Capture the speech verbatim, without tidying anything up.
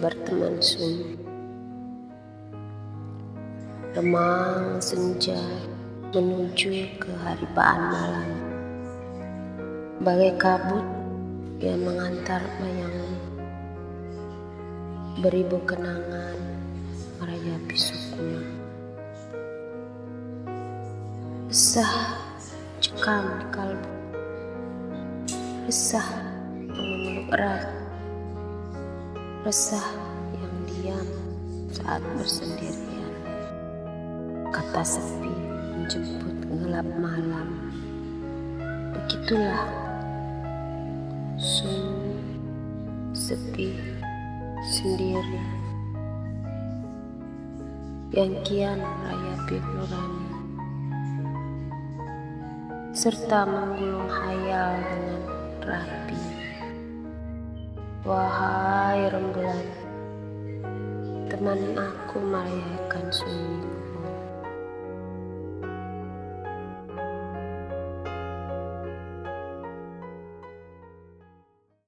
berteman sunyi. Remang senja menuju ke haribaan malam, bagai kabut yang mengantar bayangmu. Beribu kenangan merayapi sukunya. Resah cekam di kalbu, resah yang memeluk erat, resah yang diam saat bersendirian. Kata sepi menjemput gelap malam. Begitulah sunyi, sepi, sendiri yang kian merayapi nurani, serta menggulung hayal dengan rapi. Wahai rembulan, temani aku merayakan sunyi.